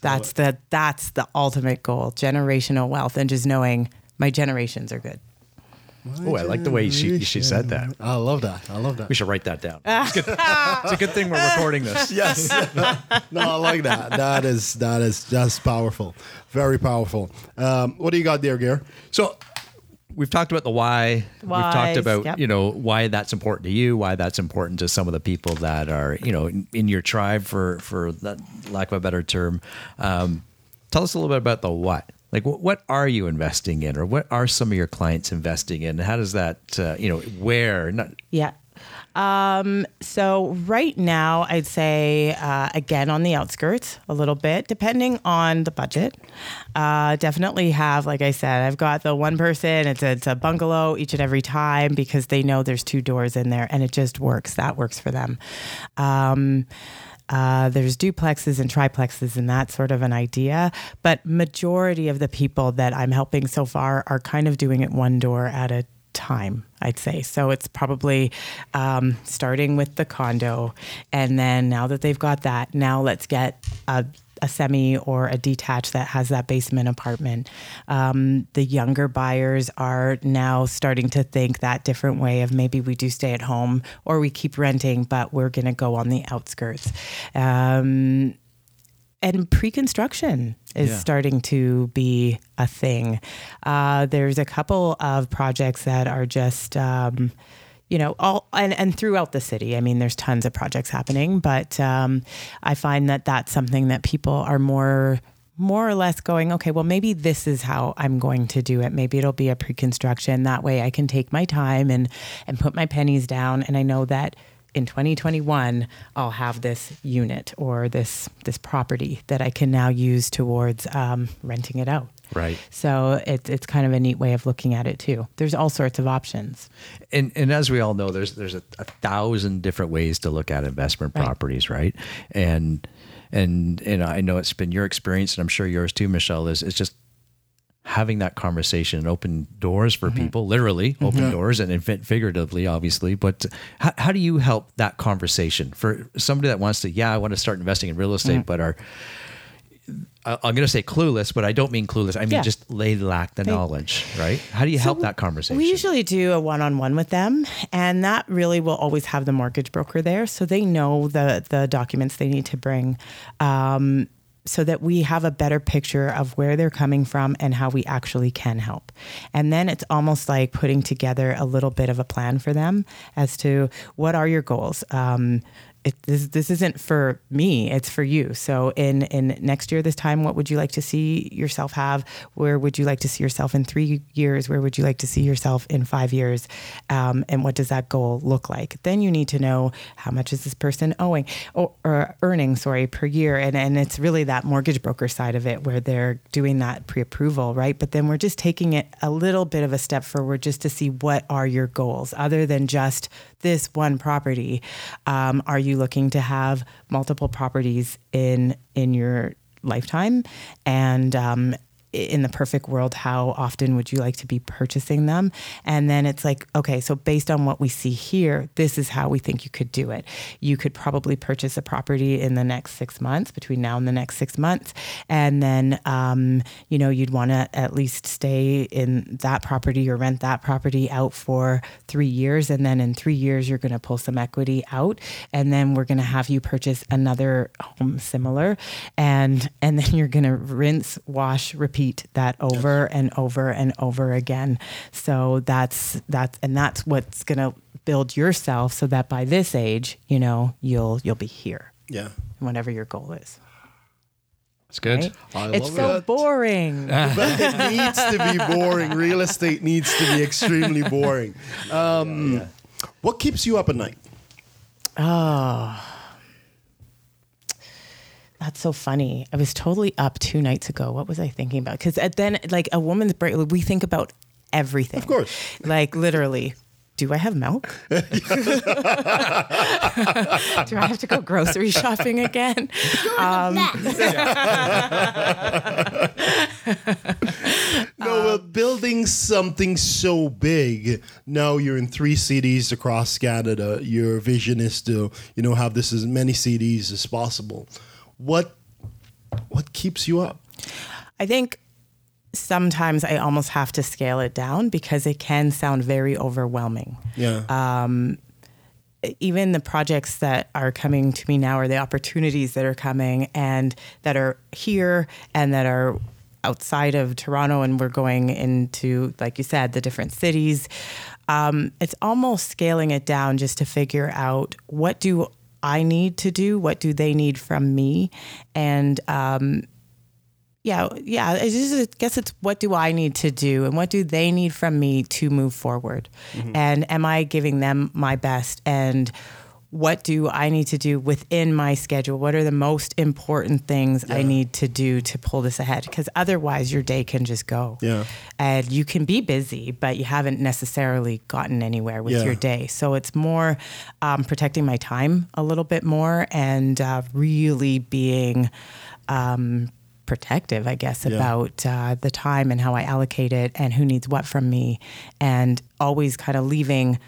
That's the ultimate goal, generational wealth, and just knowing my generations are good. Oh, I like the way she said that. I love that. I love that. We should write that down. It's a good thing we're recording this. Yes. No, I like that. That is just powerful. Very powerful. What do you got there, Gare? So we've talked about the why. Whys, we've talked about, yep. you know, why that's important to you, why that's important to some of the people that are, you know, in your tribe for that, lack of a better term. Tell us a little bit about the what. Like, what are you investing in, or what are some of your clients investing in? How does that, where? Not... Yeah. So right now, I'd say, again, on the outskirts a little bit, depending on the budget. Definitely have, like I said, I've got the one person, it's a bungalow each and every time because they know there's two doors in there and it just works. That works for them. There's duplexes and triplexes and that sort of an idea. But majority of the people that I'm helping so far are kind of doing it one door at a time, I'd say. So it's probably starting with the condo. And then now that they've got that, now let's get a semi or a detached that has that basement apartment. The younger buyers are now starting to think that different way of maybe we do stay at home or we keep renting, but we're going to go on the outskirts. And pre-construction is starting to be a thing. There's a couple of projects that are just, all and throughout the city. I mean, there's tons of projects happening, but I find that that's something that people are more or less going, okay, well, maybe this is how I'm going to do it. Maybe it'll be a pre-construction. That way I can take my time and put my pennies down. And I know that in 2021, I'll have this unit or this property that I can now use towards renting it out. Right. So it's kind of a neat way of looking at it too. There's all sorts of options. And as we all know, there's a thousand different ways to look at investment properties, right? And I know it's been your experience, and I'm sure yours too, Michelle, is it's just having that conversation and open doors for people, literally open doors and figuratively, obviously. But how do you help that conversation for somebody that wants to, I want to start investing in real estate, but are... I'm going to say clueless, but I don't mean clueless. I mean, just they lack the knowledge, right? How do you help that conversation? We usually do a one-on-one with them, and that really will always have the mortgage broker there. So they know the documents they need to bring, so that we have a better picture of where they're coming from and how we actually can help. And then it's almost like putting together a little bit of a plan for them as to what are your goals? This isn't for me, it's for you. So in next year, this time, what would you like to see yourself have? Where would you like to see yourself in 3 years? Where would you like to see yourself in 5 years? And what does that goal look like? Then you need to know how much is this person earning per year. And it's really that mortgage broker side of it where they're doing that pre-approval, right? But then we're just taking it a little bit of a step forward just to see what are your goals other than just this one property. Are you looking to have multiple properties in your lifetime? And in the perfect world, how often would you like to be purchasing them? And then it's like, okay, so based on what we see here, this is how we think you could do it. You could probably purchase a property in the next 6 months, between now and the next 6 months. And then, you'd want to at least stay in that property or rent that property out for 3 years. And then in 3 years, you're going to pull some equity out. And then we're going to have you purchase another home similar. And then you're going to rinse, wash, repeat that over and over and over again. So that's what's going to build yourself so that by this age, you'll be here. Yeah. Whatever your goal is. It's good. Right? It's so boring. But it needs to be boring. Real estate needs to be extremely boring. What keeps you up at night? Oh, that's so funny. I was totally up 2 nights ago. What was I thinking about? Because then, like, a woman's brain, we think about everything. Of course. Like, literally, do I have milk? Do I have to go grocery shopping again? Building something so big. Now you're in 3 cities across Canada. Your vision is to, have this as many cities as possible. What keeps you up? I think sometimes I almost have to scale it down because it can sound very overwhelming. Yeah. Even the projects that are coming to me now, or the opportunities that are coming and that are here and that are outside of Toronto, and we're going into, like you said, the different cities. It's almost scaling it down just to figure out, what do I need to do? What do they need from me? And I guess it's, what do I need to do and what do they need from me to move forward? Mm-hmm. And am I giving them my best? And what do I need to do within my schedule? What are the most important things I need to do to pull this ahead? Because otherwise your day can just go. Yeah. And you can be busy, but you haven't necessarily gotten anywhere with your day. So it's more protecting my time a little bit more, and really being protective, I guess, about the time and how I allocate it and who needs what from me, and always kind of leaving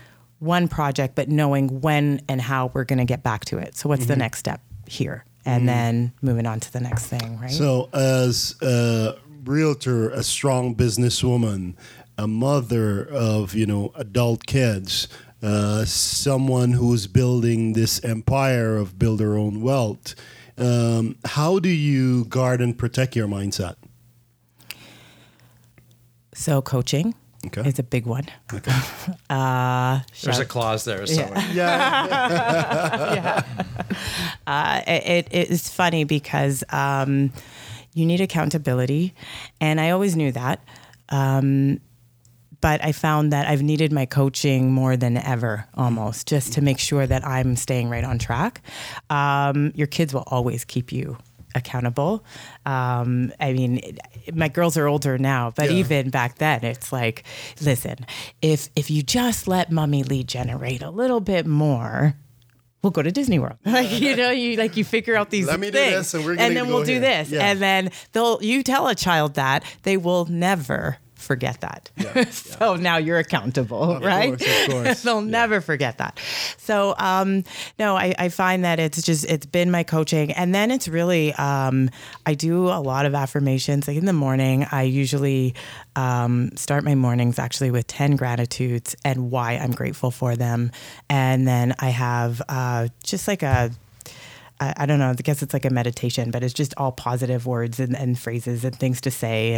one project, but knowing when and how we're going to get back to it. So what's the next step here? And then moving on to the next thing, right? So as a realtor, a strong businesswoman, a mother of, adult kids, someone who's building this empire of build her own wealth, how do you guard and protect your mindset? So coaching. Okay. It's a big one. Okay. There's a clause there somewhere. Yeah. It is funny because you need accountability, and I always knew that. But I found that I've needed my coaching more than ever, almost, just to make sure that I'm staying right on track. Your kids will always keep you accountable. My girls are older now, but even back then, it's like, listen, if you just let mommy Lee generate a little bit more, we'll go to Disney World. You figure out these things. Let me do this, and we'll do this. Yeah. And then you tell a child that, they will never forget that. Yeah. So now you're accountable, right? Of course. They'll never forget that. So, I find that it's been my coaching. And then it's really, I do a lot of affirmations. Like in the morning, I usually start my mornings actually with 10 gratitudes and why I'm grateful for them. And then I have just like a, I don't know, I guess it's like a meditation, but it's just all positive words and phrases and things to say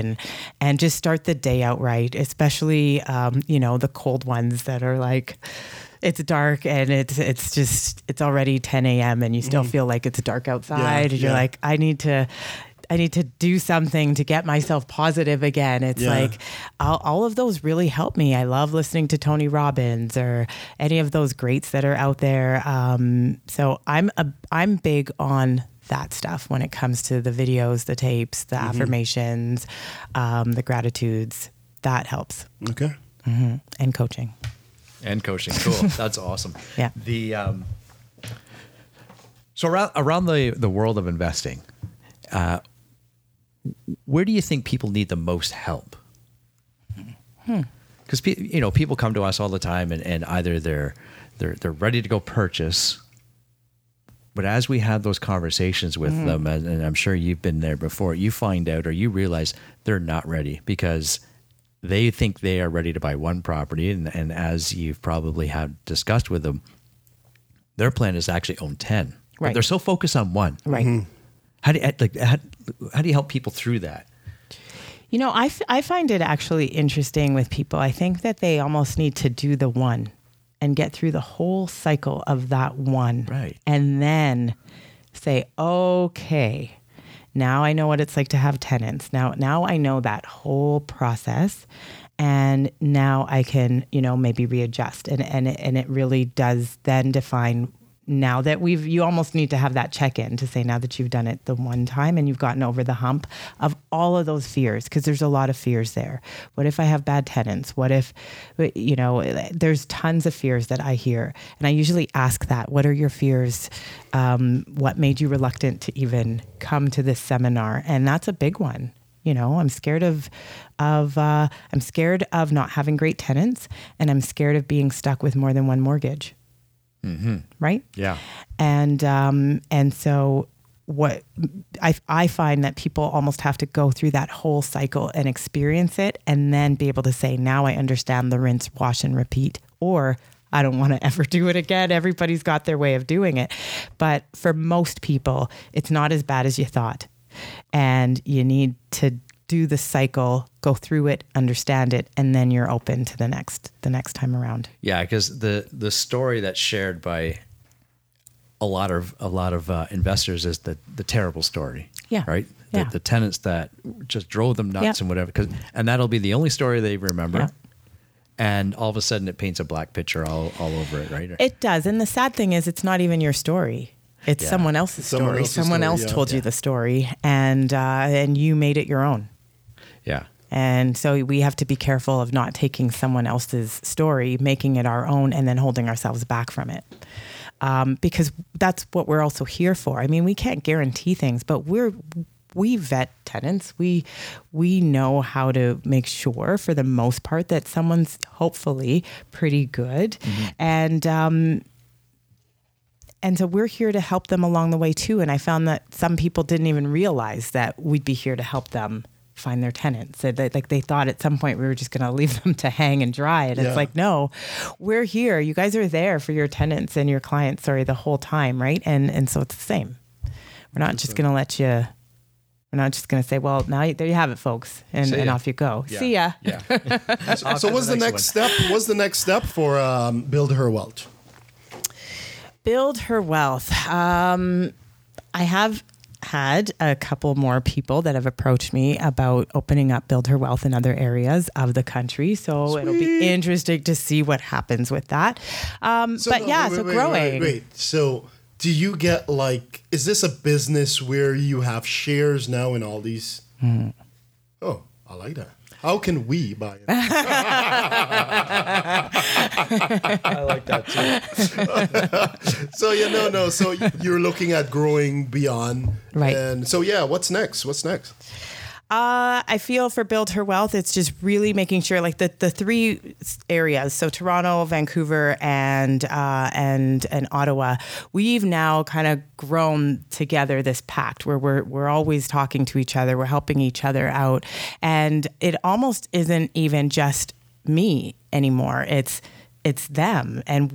and just start the day out right, especially, the cold ones that are like, it's dark and it's already 10 a.m. and you still feel like it's dark outside. And you're like, I need to do something to get myself positive again. It's like all of those really help me. I love listening to Tony Robbins or any of those greats that are out there. So I'm big on that stuff when it comes to the videos, the tapes, the affirmations, the gratitudes. That helps. Okay. Mm-hmm. And coaching. Cool. That's awesome. Yeah. So around the world of investing, where do you think people need the most help? Because people come to us all the time, and either they're ready to go purchase, but as we have those conversations with them, and I'm sure you've been there before, you find out or you realize they're not ready because they think they are ready to buy one property, and as you've probably have discussed with them, their plan is to actually own 10. Right. But they're so focused on one. Right. Mm-hmm. How do you help people through that? I find it actually interesting with people. I think that they almost need to do the one and get through the whole cycle of that one. Right. And then say, okay, now I know what it's like to have tenants. Now I know that whole process. And now I can, maybe readjust. And it really does then define. Now that you almost need to have that check-in to say, now that you've done it the one time and you've gotten over the hump of all of those fears, because there's a lot of fears there. What if I have bad tenants? What if, there's tons of fears that I hear. And I usually ask that, what are your fears? What made you reluctant to even come to this seminar? And that's a big one. I'm scared of not having great tenants, and I'm scared of being stuck with more than one mortgage. Mm-hmm. Right? Yeah. And so what I find that people almost have to go through that whole cycle and experience it and then be able to say, now I understand the rinse, wash and repeat, or I don't want to ever do it again. Everybody's got their way of doing it. But for most people, it's not as bad as you thought. And you need to do the cycle, go through it, understand it, and then you're open to the next time around. Yeah, because the story that's shared by a lot of investors is the terrible story. Yeah. Right. Yeah. The tenants that just drove them nuts, yeah, and whatever. And that'll be the only story they remember. Yeah. And all of a sudden it paints a black picture all over it, right? It does. And the sad thing is it's not even your story. It's someone else's story. Someone else told you the story, and you made it your own. Yeah. And so we have to be careful of not taking someone else's story, making it our own, and then holding ourselves back from it. Because that's what we're also here for. I mean, we can't guarantee things, but we vet tenants. We know how to make sure, for the most part, that someone's hopefully pretty good. Mm-hmm. And so we're here to help them along the way too. And I found that some people didn't even realize that we'd be here to help them find their tenants. They thought at some point we were just going to leave them to hang and dry. And it's like, no, we're here. You guys are there for your tenants and your clients, the whole time, right? And so it's the same. We're not just going to say, well, now there you have it, folks. And off you go. Yeah. See ya. Yeah. So what's the next step? What's the next step for Build Her Wealth? Build Her Wealth. I have had a couple more people that have approached me about opening up Build Her Wealth in other areas of the country. So It'll be interesting to see what happens with that. Growing. Wait. So do you get is this a business where you have shares now in all these? Mm. Oh, I like that. How can we buy it? I like that too. So you're looking at growing beyond. Right. And so, what's next? I feel for Build Her Wealth, it's just really making sure the three areas, so Toronto, Vancouver, and Ottawa, we've now kind of grown together this pact where we're always talking to each other, we're helping each other out, and it almost isn't even just me anymore. It's them, and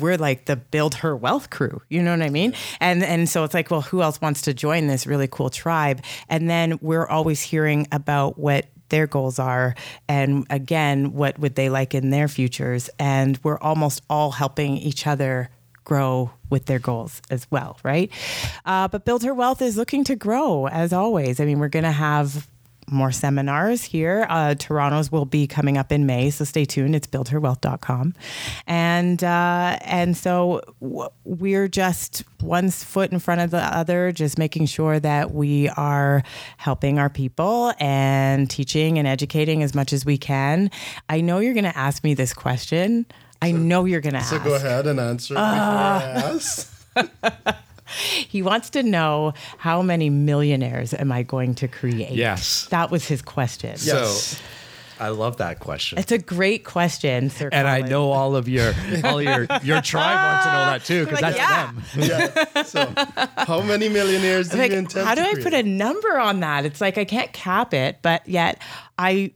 we're like the Build Her Wealth crew, you know what I mean? And so it's like, well, who else wants to join this really cool tribe? And then we're always hearing about what their goals are. And again, what would they like in their futures? And we're almost all helping each other grow with their goals as well, right? But Build Her Wealth is looking to grow as always. I mean, we're going to have more seminars here. Toronto's will be coming up in May, so stay tuned. It's buildherwealth.com. And so we're just one foot in front of the other, just making sure that we are helping our people and teaching and educating as much as we can. I know you're going to ask me this question. So go ahead and answer before I ask. He wants to know, how many millionaires am I going to create? Yes. That was his question. Yes. So I love that question. It's a great question, Sir Colin. And I know all your tribe wants to know that too, because that's them. Yeah. So how many millionaires do you intend to create? How do I put a number on that? It's like I can't cap it, but yet I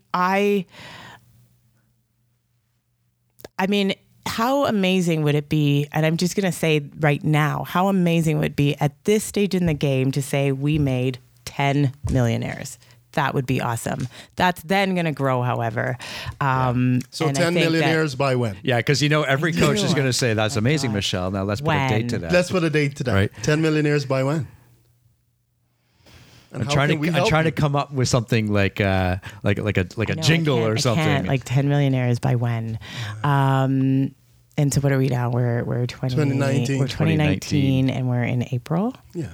mean, how amazing would it be? And I'm just going to say right now, how amazing would it be at this stage in the game to say we made 10 millionaires? That would be awesome. That's then going to grow, however. So 10 millionaires by when? Yeah, because every coach is going to say, that's amazing, God. Michelle. Now let's put a date to that. Right? 10 millionaires by when? And I'm trying to come up with something like a jingle or something. 10 millionaires by when? And so what are we now? We're 2019 and we're in April. Yeah.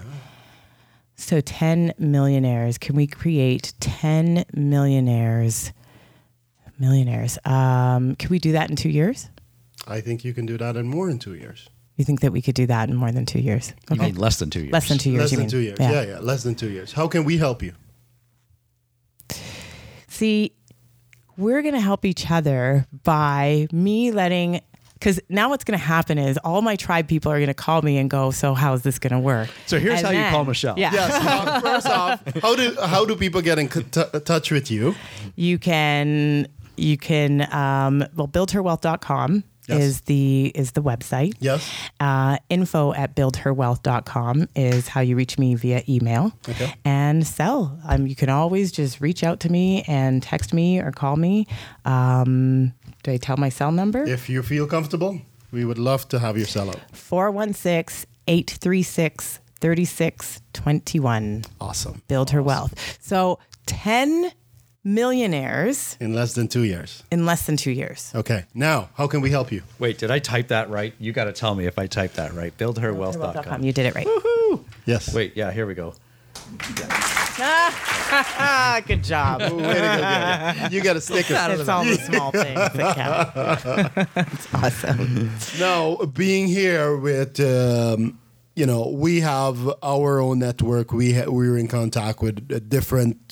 So 10 millionaires. Can we create 10 millionaires? Can we do that in 2 years? I think you can do that and more in 2 years. You think that we could do that in more than 2 years? Okay. You mean less than 2 years. Yeah, less than 2 years. How can we help you? See, we're going to help each other by me letting Because now what's going to happen is all my tribe people are going to call me and go, so how is this going to work? So here's how you call Michelle. Yeah. Yes. First off, how do people get in touch with you? You can buildherwealth.com. Yes. is the website. Yes. info@buildherwealth.com is how you reach me via email. Okay. And Sell. You can always just reach out to me and text me or call me. Do I tell my cell number? If you feel comfortable, we would love to have your cell out. 416-836-3621. Awesome. Build Her Wealth. So 10 millionaires in less than 2 years. Okay. Now, how can we help you? Wait, did I type that right? You got to tell me if I typed that right. BuildHerWealth.com. You did it right. Woohoo! Yes. Wait. Yeah. Here we go. Good job. Way to go, yeah. You got a sticker. It's all the small things that count. It's awesome. Now, being here with. We have our own network. We're in contact with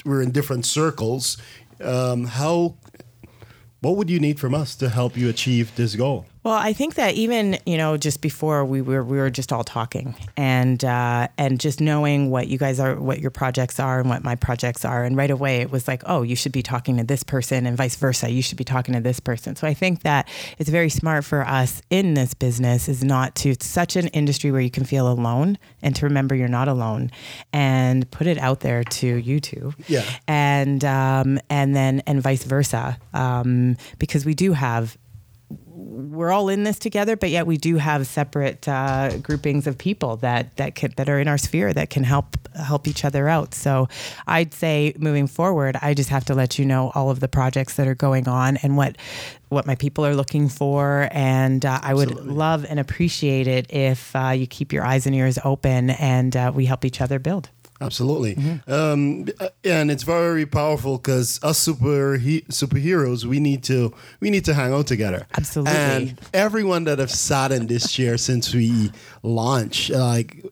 we're in different circles. What would you need from us to help you achieve this goal? Well, I think that even, just before we were just all talking and just knowing what you guys are, what your projects are and what my projects are. And right away it was like, oh, you should be talking to this person and vice versa. You should be talking to this person. So I think that it's very smart for us in this business is not to, it's such an industry where you can feel alone and to remember you're not alone and put it out there to you two. Yeah. And then vice versa. Because we do have, we're all in this together, but yet we do have separate groupings of people that are in our sphere that can help each other out. So I'd say moving forward, I just have to let you know all of the projects that are going on and what my people are looking for. And I would love and appreciate it if you keep your eyes and ears open and we help each other build. Absolutely. Mm-hmm. And it's very powerful because us superheroes, we need to hang out together. Absolutely. And everyone that have sat in this chair since we launched,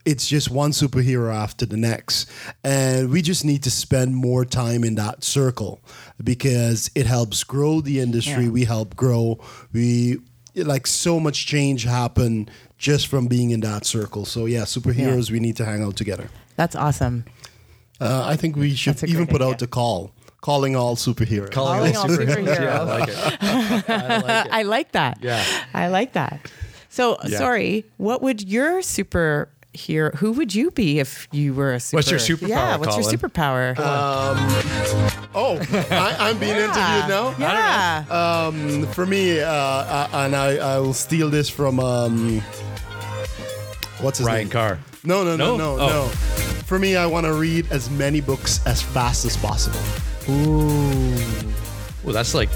it's just one superhero after the next. And we just need to spend more time in that circle because it helps grow the industry. Yeah. We help grow. So much change happen just from being in that circle. So yeah, superheroes, we need to hang out together. That's awesome. I think we should even put out the call. Calling all superheroes. Calling all superheroes. Yeah, I like it. I like that. Yeah. I like that. So, sorry, what would your superhero, who would you be if you were a superhero? What's your superpower, Colin? Your superpower? I'm being interviewed now? Yeah. I don't know. For me, I will steal this from, what's his name? Ryan Carr. No. For me, I want to read as many books as fast as possible. Ooh. Well, that's like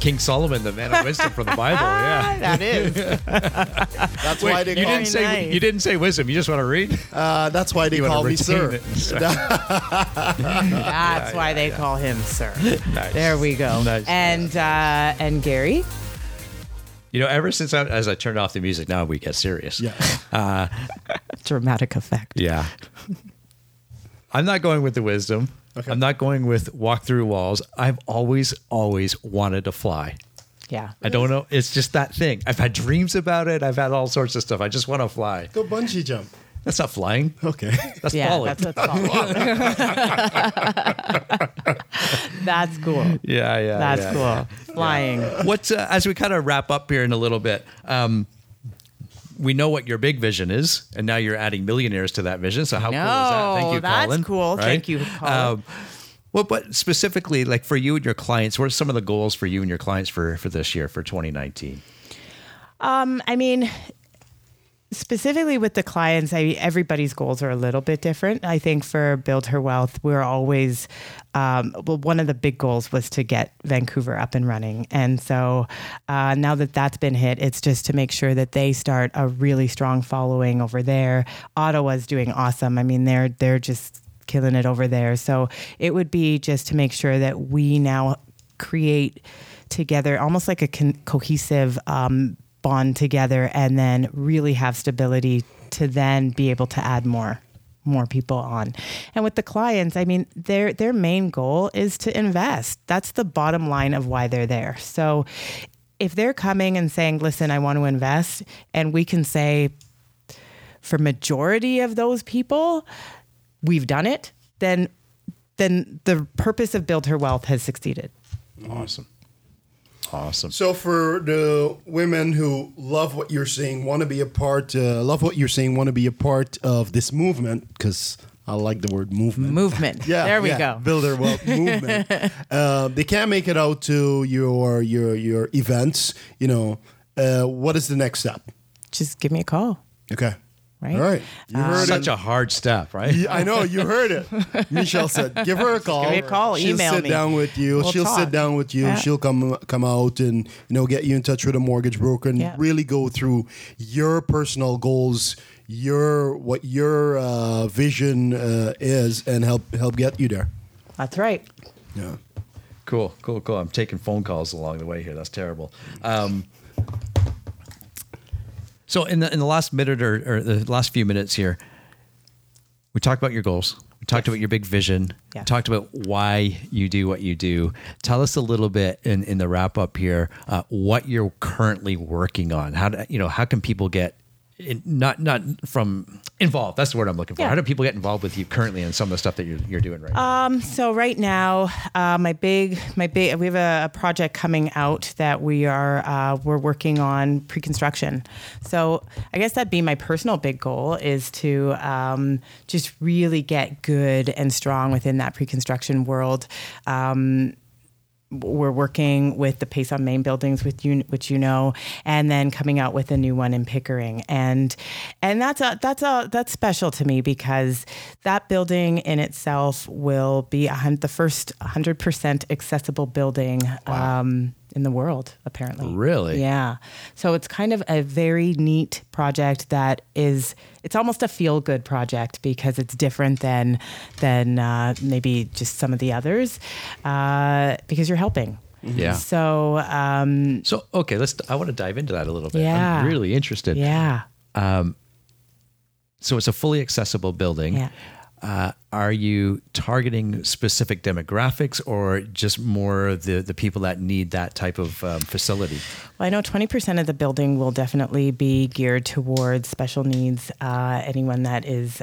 King Solomon, the man of wisdom from the Bible. Yeah, that is. That's why they call me. You didn't say wisdom. You just want to read. That's why they call me sir. That's why they call him sir. Nice. There we go. Nice. And Gary. Ever since as I turned off the music, now we get serious. Yeah. Dramatic effect. Yeah. I'm not going with the wisdom. Okay. I'm not going with walk through walls. I've always wanted to fly. Yeah. I don't know. It's just that thing. I've had dreams about it. I've had all sorts of stuff. I just want to fly. Go bungee jump. That's not flying. Okay. That's falling. That's falling. That's cool. Yeah. That's cool. Flying. Yeah. What's, as we kind of wrap up here in a little bit, we know what your big vision is, and now you're adding millionaires to that vision. So how cool is that? Thank you, Colin. That's cool. Right? Thank you, Colin. But specifically, like for you and your clients, what are some of the goals for you and your clients for this year, for 2019? Specifically with the clients, everybody's goals are a little bit different. I think for Build Her Wealth, we're always, one of the big goals was to get Vancouver up and running. And so now that that's been hit, it's just to make sure that they start a really strong following over there. Ottawa's doing awesome. I mean, they're just killing it over there. So it would be just to make sure that we now create together almost like a cohesive bond together and then really have stability to then be able to add more people on. And with the clients, their main goal is to invest. That's the bottom line of why they're there. So if they're coming and saying, listen, I want to invest, and we can say for majority of those people, we've done it, then the purpose of Build Her Wealth has succeeded. Awesome. Awesome. So for the women who love what you're saying, want to be a part of this movement, because I like the word movement. Movement. Yeah, there we go. Build Her Wealth movement. They can't make it out to your events. You know, what is the next step? Just give me a call. Okay. Right. All right. You heard such a hard step, right? Yeah, I know. You heard it. Michelle said, give her a call. Give me a call. She'll email me. She'll sit down with you. Yeah. She'll come out and, you know, get you in touch with a mortgage broker and really go through your personal goals, what your vision is, and help get you there. That's right. Yeah. Cool. I'm taking phone calls along the way here. That's terrible. So in the last minute or the last few minutes here, we talked about your goals. We talked about your big vision. Yeah. Talked about why you do what you do. Tell us a little bit in the wrap up here what you're currently working on. How can people get involved? That's the word I'm looking for. Yeah. How do people get involved with you currently in some of the stuff that you're doing right now? So right now, my big we have a project coming out that we're working on pre-construction. So I guess that'd be my personal big goal is to just really get good and strong within that pre-construction world. We're working with the Pace on Main buildings, and then coming out with a new one in Pickering, and that's special to me because that building in itself will be the first 100% accessible building. Wow. In the world, apparently. Really? Yeah. So it's kind of a very neat project it's almost a feel-good project because it's different than maybe just some of the others because you're helping. Yeah. So. So, okay, I want to dive into that a little bit. Yeah. I'm really interested. Yeah. So it's a fully accessible building. Yeah. Are you targeting specific demographics or just more the people that need that type of facility? Well, I know 20% of the building will definitely be geared towards special needs. Anyone that is,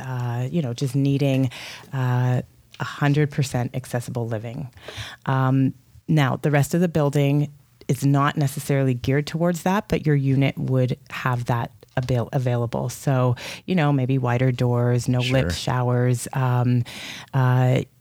just needing 100% accessible living. Now, the rest of the building is not necessarily geared towards that, but your unit would have that available. So, maybe wider doors, no lift showers.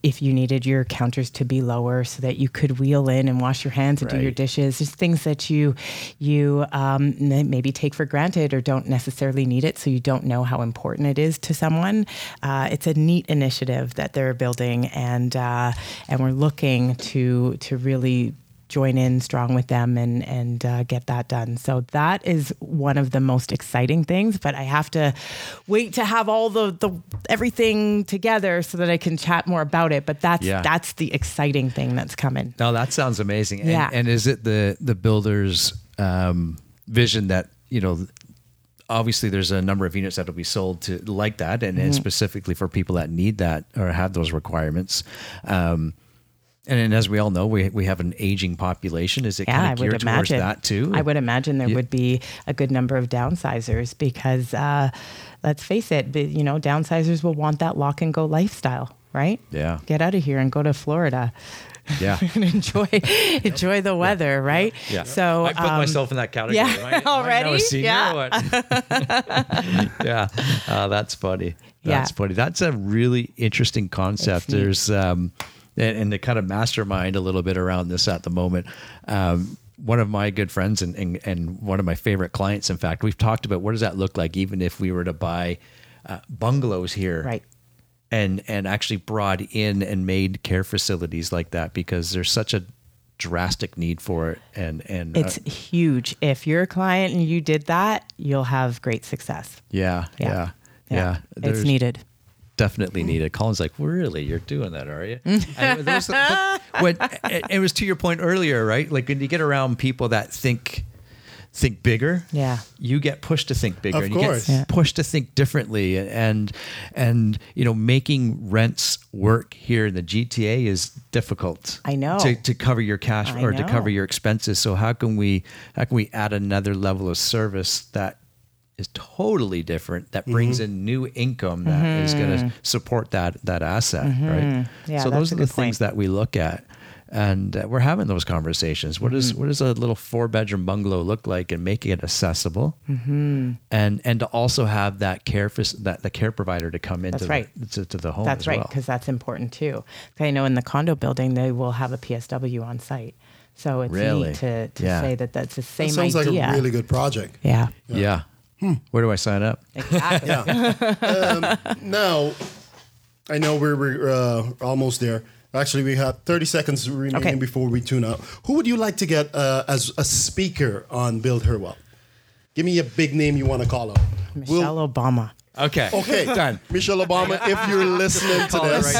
If you needed your counters to be lower so that you could wheel in and wash your hands and do your dishes, just things that you maybe take for granted or don't necessarily need it. So you don't know how important it is to someone. It's a neat initiative that they're building and we're looking to really join in strong with them and get that done. So that is one of the most exciting things, but I have to wait to have all the everything together so that I can chat more about it. But that's the exciting thing that's coming. No, that sounds amazing. Yeah. And is it the builder's vision that, obviously there's a number of units that will be sold to like that and specifically for people that need that or have those requirements. And as we all know, we have an aging population. Is it kind of geared towards that too? I would imagine there would be a good number of downsizers because let's face it, downsizers will want that lock and go lifestyle, right? Yeah. Get out of here and go to Florida. Yeah. And enjoy the weather, right? Yeah. So I put myself in that category. Yeah. Already? Yeah. That's funny. That's a really interesting concept. There's and to kind of mastermind a little bit around this at the moment. One of my good friends and one of my favorite clients, in fact, we've talked about what does that look like even if we were to buy bungalows here and actually brought in and made care facilities like that because there's such a drastic need for it. And it's huge. If you're a client and you did that, you'll have great success. Yeah. It's needed. Definitely needed. Colin's like, really? You're doing that, are you? It was to your point earlier, right? Like when you get around people that think think bigger. Yeah. You get pushed to think bigger. Of course. You get pushed to think differently. And you know, making rents work here in the GTA is difficult. I know. To cover your cash or to cover your expenses. So how can we add another level of service that is totally different, that brings in new income that is going to support that asset, right? Yeah, so those are the things that we look at. And we're having those conversations. What does a little 4-bedroom bungalow look like, and making it accessible, and to also have that care for that the care provider to come into to the home. That's right, because that's important too. I know in the condo building they will have a PSW on site, so it's neat to say that's the same idea. That sounds like a really good project. Yeah. Where do I sign up? Exactly. Now, I know we're almost there. Actually, we have 30 seconds remaining before we tune out. Who would you like to get as a speaker on Build Her Wealth? Give me a big name you want to call out. Michelle Obama. Okay. Done. Michelle Obama, if you're listening to this,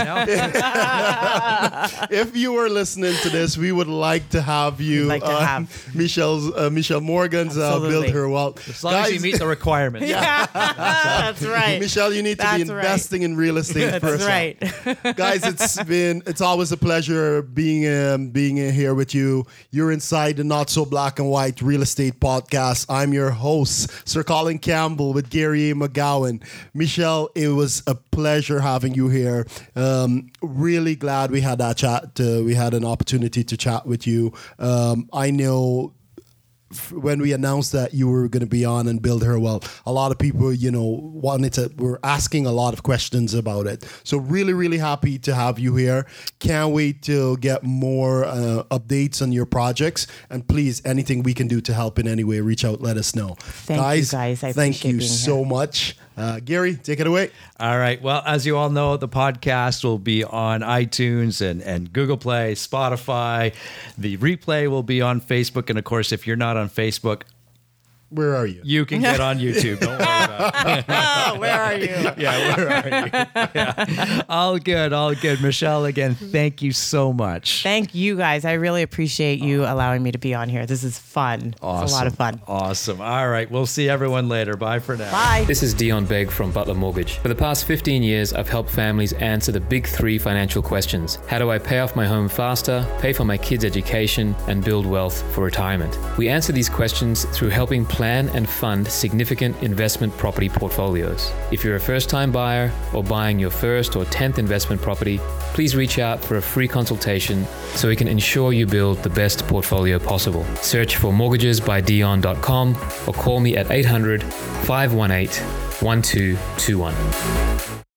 if you are listening to this, we would like to have you. We'd like to have Michelle Morgan's Build Her Wealth. As long as you meet the requirements. That's right. Michelle, you need to be investing in real estate first. That's right. Guys, it's always a pleasure being here with you. You're inside the Not So Black and White Real Estate Podcast. I'm your host, Sir Colin Campbell, with Gary A. McGowan. Michelle, it was a pleasure having you here. Really glad we had that chat. We had an opportunity to chat with you. I know when we announced that you were going to be on and Build Her Wealth, a lot of people, were asking a lot of questions about it. So really, really happy to have you here. Can't wait to get more updates on your projects. And please, anything we can do to help in any way, reach out, let us know. Thank you guys. I appreciate being here. Thank you so much. Gary, take it away. All right. Well, as you all know, the podcast will be on iTunes and Google Play, Spotify. The replay will be on Facebook. And of course, if you're not on Facebook, where are you? You can get on YouTube. Don't worry about it. Where are you? Yeah, where are you? Yeah. All good. Michelle, again, thank you so much. Thank you, guys. I really appreciate you allowing me to be on here. This is fun. Awesome. It's a lot of fun. Awesome. All right. We'll see everyone later. Bye for now. Bye. This is Dion Begg from Butler Mortgage. For the past 15 years, I've helped families answer the big three financial questions. How do I pay off my home faster, pay for my kids' education, and build wealth for retirement? We answer these questions through helping plan and fund significant investment property portfolios. If you're a first-time buyer or buying your first or 10th investment property, please reach out for a free consultation so we can ensure you build the best portfolio possible. Search for mortgagesbydion.com or call me at 800-518-1221.